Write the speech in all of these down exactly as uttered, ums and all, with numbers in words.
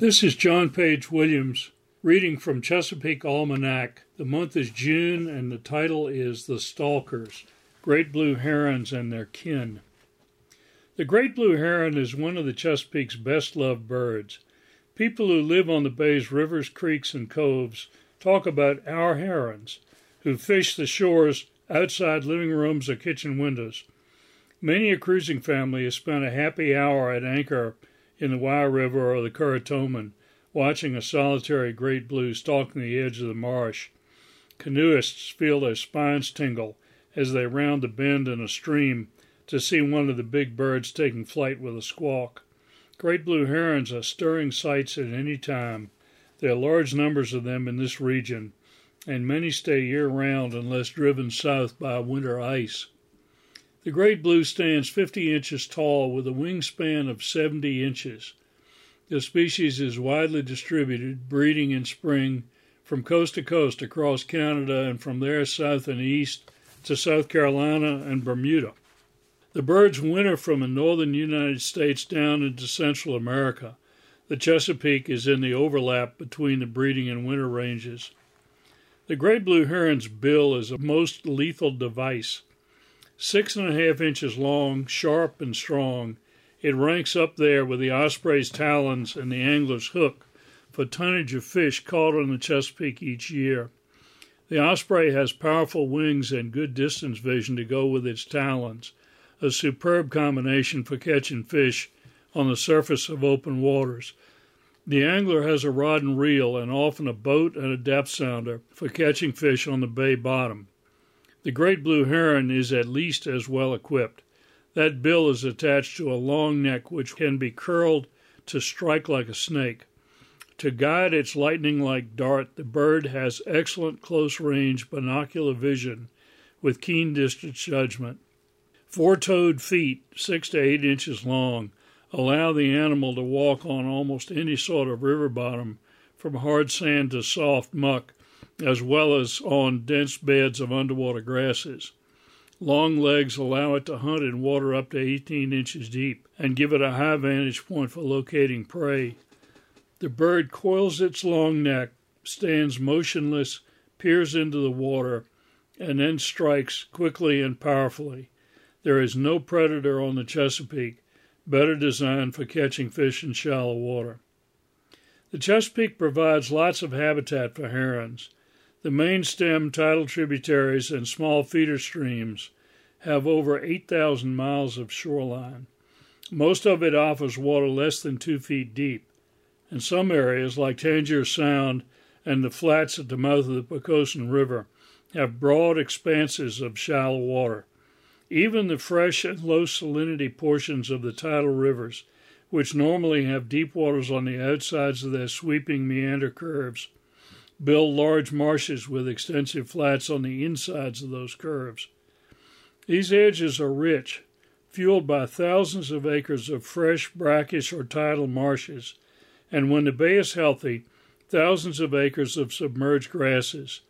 This is John Page Williams reading from Chesapeake Almanac. The month is June, and the title is The Stalkers, Great Blue Herons and Their Kin. The great blue heron is one of the Chesapeake's best-loved birds. People who live on the bay's rivers, creeks, and coves talk about our herons, who fish the shores outside living rooms or kitchen windows. Many a cruising family has spent a happy hour at anchor in the Wye River or the Kuratoman, watching a solitary great blue stalking the edge of the marsh. Canoeists feel their spines tingle as they round the bend in a stream to see one of the big birds taking flight with a squawk. Great blue herons are stirring sights at any time. There are large numbers of them in this region, and many stay year-round unless driven south by winter ice. The great blue stands fifty inches tall with a wingspan of seventy inches. The species is widely distributed, breeding in spring from coast to coast across Canada and from there south and east to South Carolina and Bermuda. The birds winter from the northern United States down into Central America. The Chesapeake is in the overlap between the breeding and winter ranges. The great blue heron's bill is a most lethal device. Six and a half inches long, sharp and strong, it ranks up there with the osprey's talons and the angler's hook for tonnage of fish caught on the Chesapeake each year. The osprey has powerful wings and good distance vision to go with its talons, a superb combination for catching fish on the surface of open waters. The angler has a rod and reel and often a boat and a depth sounder for catching fish on the bay bottom. The great blue heron is at least as well equipped. That bill is attached to a long neck which can be curled to strike like a snake. To guide its lightning-like dart, the bird has excellent close-range binocular vision with keen distance judgment. Four-toed feet, six to eight inches long, allow the animal to walk on almost any sort of river bottom, from hard sand to soft muck, as well as on dense beds of underwater grasses. Long legs allow it to hunt in water up to eighteen inches deep and give it a high vantage point for locating prey. The bird coils its long neck, stands motionless, peers into the water, and then strikes quickly and powerfully. There is no predator on the Chesapeake better designed for catching fish in shallow water. The Chesapeake provides lots of habitat for herons. The main stem, tidal tributaries, and small feeder streams have over eight thousand miles of shoreline. Most of it offers water less than two feet deep. In some areas, like Tangier Sound and the flats at the mouth of the Pocomoke River, have broad expanses of shallow water. Even the fresh and low salinity portions of the tidal rivers, which normally have deep waters on the outsides of their sweeping meander curves, build large marshes with extensive flats on the insides of those curves. These edges are rich, fueled by thousands of acres of fresh, brackish, or tidal marshes, and when the bay is healthy, thousands of acres of submerged grasses.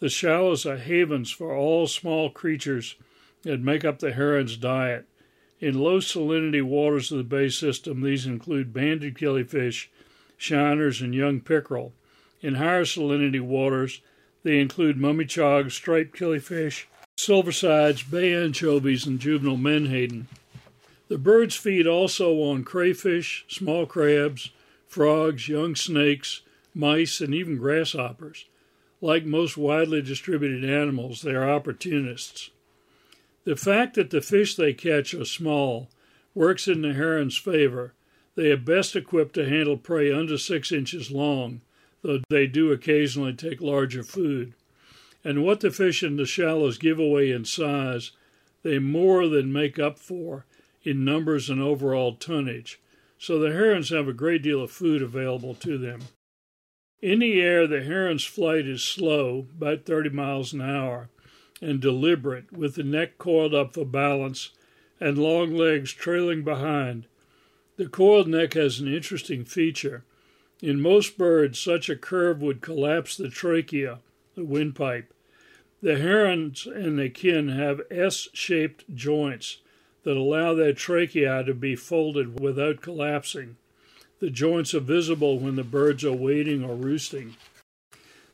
The shallows are havens for all small creatures that make up the heron's diet. In low salinity waters of the bay system, these include banded killifish, shiners, and young pickerel. In higher salinity waters, they include mummy chogs, striped killifish, silversides, bay anchovies, and juvenile menhaden. The birds feed also on crayfish, small crabs, frogs, young snakes, mice, and even grasshoppers. Like most widely distributed animals, they are opportunists. The fact that the fish they catch are small works in the heron's favor. They are best equipped to handle prey under six inches long, though they do occasionally take larger food. And what the fish in the shallows give away in size, they more than make up for in numbers and overall tonnage, so the herons have a great deal of food available to them. In the air, the heron's flight is slow, about thirty miles an hour, and deliberate, with the neck coiled up for balance and long legs trailing behind. The coiled neck has an interesting feature. In most birds, such a curve would collapse the trachea, the windpipe. The herons and their kin have S-shaped joints that allow their trachea to be folded without collapsing. The joints are visible when the birds are wading or roosting.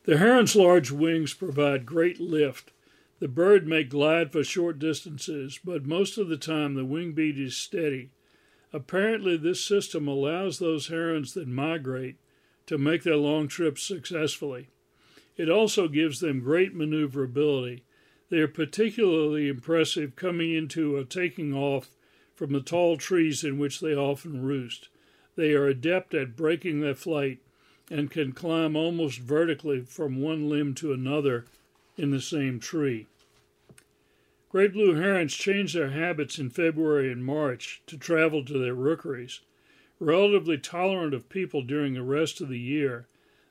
The heron's large wings provide great lift. The bird may glide for short distances, but most of the time the wing beat is steady. Apparently, this system allows those herons that migrate to make their long trips successfully. It also gives them great maneuverability. They are particularly impressive coming into or taking off from the tall trees in which they often roost. They are adept at breaking their flight and can climb almost vertically from one limb to another in the same tree. Great blue herons change their habits in February and March to travel to their rookeries. Relatively tolerant of people during the rest of the year,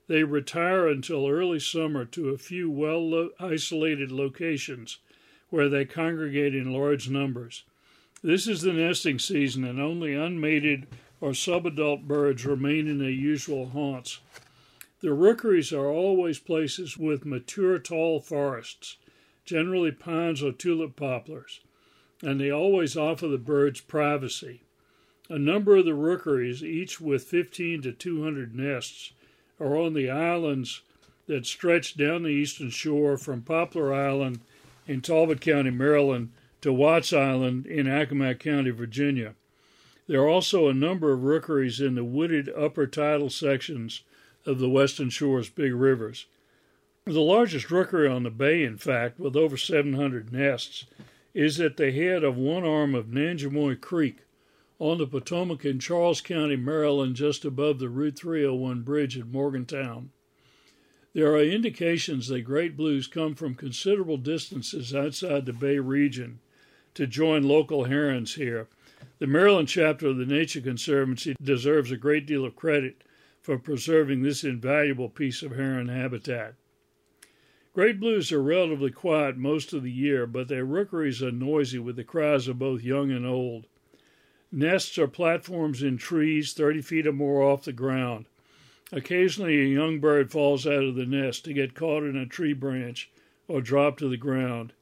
they retire until early summer to a few well-isolated locations where they congregate in large numbers. This is the nesting season, and only unmated or subadult birds remain in their usual haunts. The rookeries are always places with mature tall forests, generally pines or tulip poplars, and they always offer the birds privacy. A number of the rookeries, each with fifteen to two hundred nests, are on the islands that stretch down the eastern shore from Poplar Island in Talbot County, Maryland, to Watts Island in Accomack County, Virginia. There are also a number of rookeries in the wooded upper tidal sections of the western shore's big rivers. The largest rookery on the bay, in fact, with over seven hundred nests, is at the head of one arm of Nanjemoy Creek, on the Potomac in Charles County, Maryland, just above the Route three oh one bridge at Morgantown. There are indications that great blues come from considerable distances outside the Bay region to join local herons here. The Maryland chapter of the Nature Conservancy deserves a great deal of credit for preserving this invaluable piece of heron habitat. Great blues are relatively quiet most of the year, but their rookeries are noisy with the cries of both young and old. Nests are platforms in trees thirty feet or more off the ground. Occasionally, a young bird falls out of the nest to get caught in a tree branch or drop to the ground.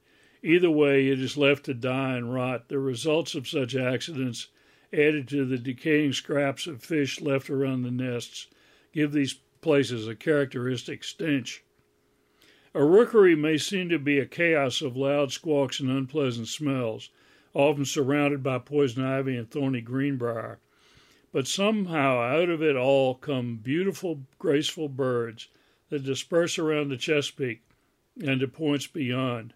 Either way, it is left to die and rot. The results of such accidents, added to the decaying scraps of fish left around the nests, give these places a characteristic stench. A rookery may seem to be a chaos of loud squawks and unpleasant smells, often surrounded by poison ivy and thorny greenbrier. But somehow out of it all come beautiful, graceful birds that disperse around the Chesapeake and to points beyond.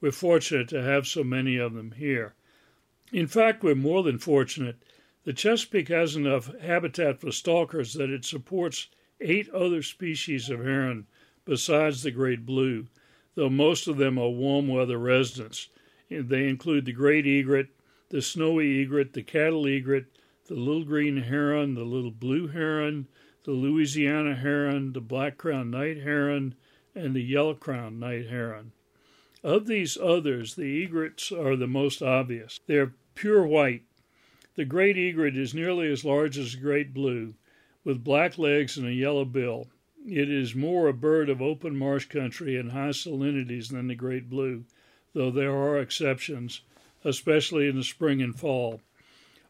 We're fortunate to have so many of them here. In fact, we're more than fortunate. The Chesapeake has enough habitat for stalkers that it supports eight other species of heron besides the great blue, though most of them are warm-weather residents. They include the great egret, the snowy egret, the cattle egret, the little green heron, the little blue heron, the Louisiana heron, the black-crowned night heron, and the yellow-crowned night heron. Of these others, the egrets are the most obvious. They are pure white. The great egret is nearly as large as the great blue, with black legs and a yellow bill. It is more a bird of open marsh country and high salinities than the great blue, though there are exceptions, especially in the spring and fall.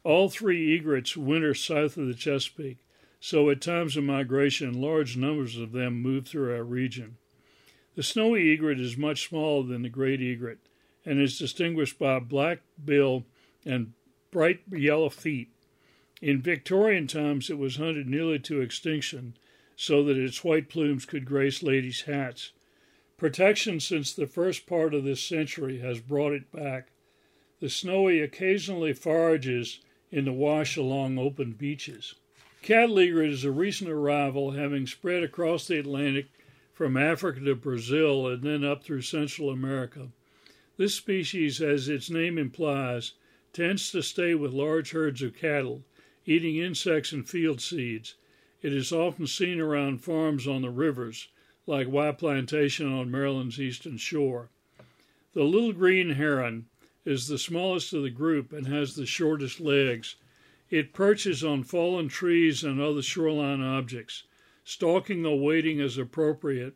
All three egrets winter south of the Chesapeake, so at times of migration, large numbers of them move through our region. The snowy egret is much smaller than the great egret and is distinguished by a black bill and bright yellow feet. In Victorian times, it was hunted nearly to extinction so that its white plumes could grace ladies' hats. Protection since the first part of this century has brought it back. The snowy occasionally forages in the wash along open beaches. Cattle egret is a recent arrival, having spread across the Atlantic from Africa to Brazil and then up through Central America. This species, as its name implies, tends to stay with large herds of cattle, eating insects and field seeds. It is often seen around farms on the rivers, like Wye Plantation on Maryland's eastern shore. The little green heron is the smallest of the group and has the shortest legs. It perches on fallen trees and other shoreline objects, stalking or wading as appropriate,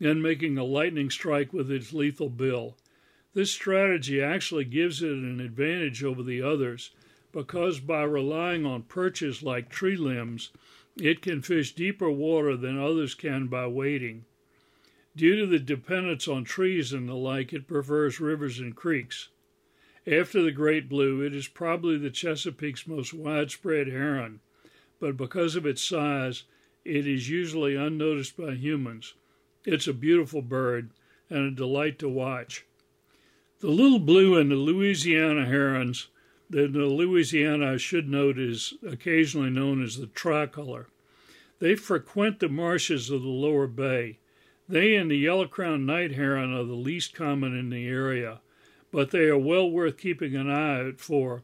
and making a lightning strike with its lethal bill. This strategy actually gives it an advantage over the others because by relying on perches like tree limbs, it can fish deeper water than others can by wading. Due to the dependence on trees and the like, it prefers rivers and creeks. After the great blue, it is probably the Chesapeake's most widespread heron, but because of its size, it is usually unnoticed by humans. It's a beautiful bird and a delight to watch. The little blue and the Louisiana herons, that the Louisiana, I should note, is occasionally known as the tricolor. They frequent the marshes of the lower bay. They and the yellow-crowned night heron are the least common in the area, but they are well worth keeping an eye out for.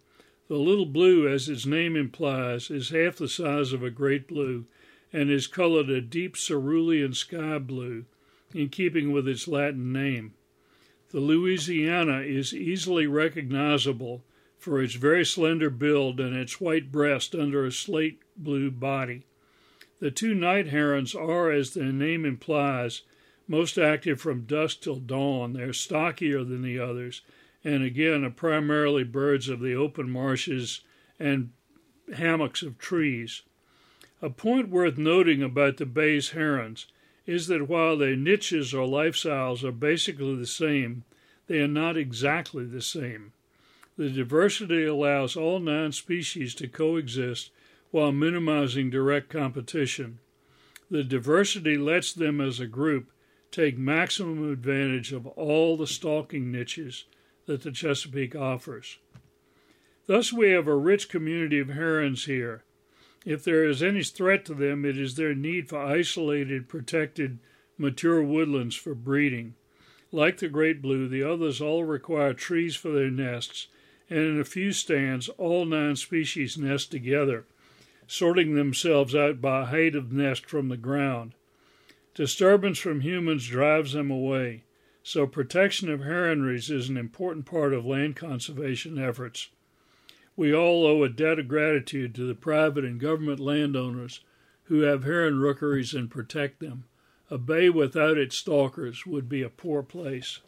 The little blue, as its name implies, is half the size of a great blue and is colored a deep cerulean sky blue, in keeping with its Latin name. The Louisiana is easily recognizable for its very slender build and its white breast under a slate blue body. The two night herons are, as their name implies, most active from dusk till dawn. They're stockier than the others, and again are primarily birds of the open marshes and hammocks of trees. A point worth noting about the bay's herons is that while their niches or lifestyles are basically the same, they are not exactly the same. The diversity allows all nine species to coexist while minimizing direct competition. The diversity lets them as a group take maximum advantage of all the stalking niches that the Chesapeake offers. Thus we have a rich community of herons here. If there is any threat to them, it is their need for isolated, protected, mature woodlands for breeding. Like the great blue, the others all require trees for their nests, and in a few stands, all nine species nest together, sorting themselves out by height of nest from the ground. Disturbance from humans drives them away, so protection of heronries is an important part of land conservation efforts. We all owe a debt of gratitude to the private and government landowners who have heron rookeries and protect them. A bay without its stalkers would be a poor place.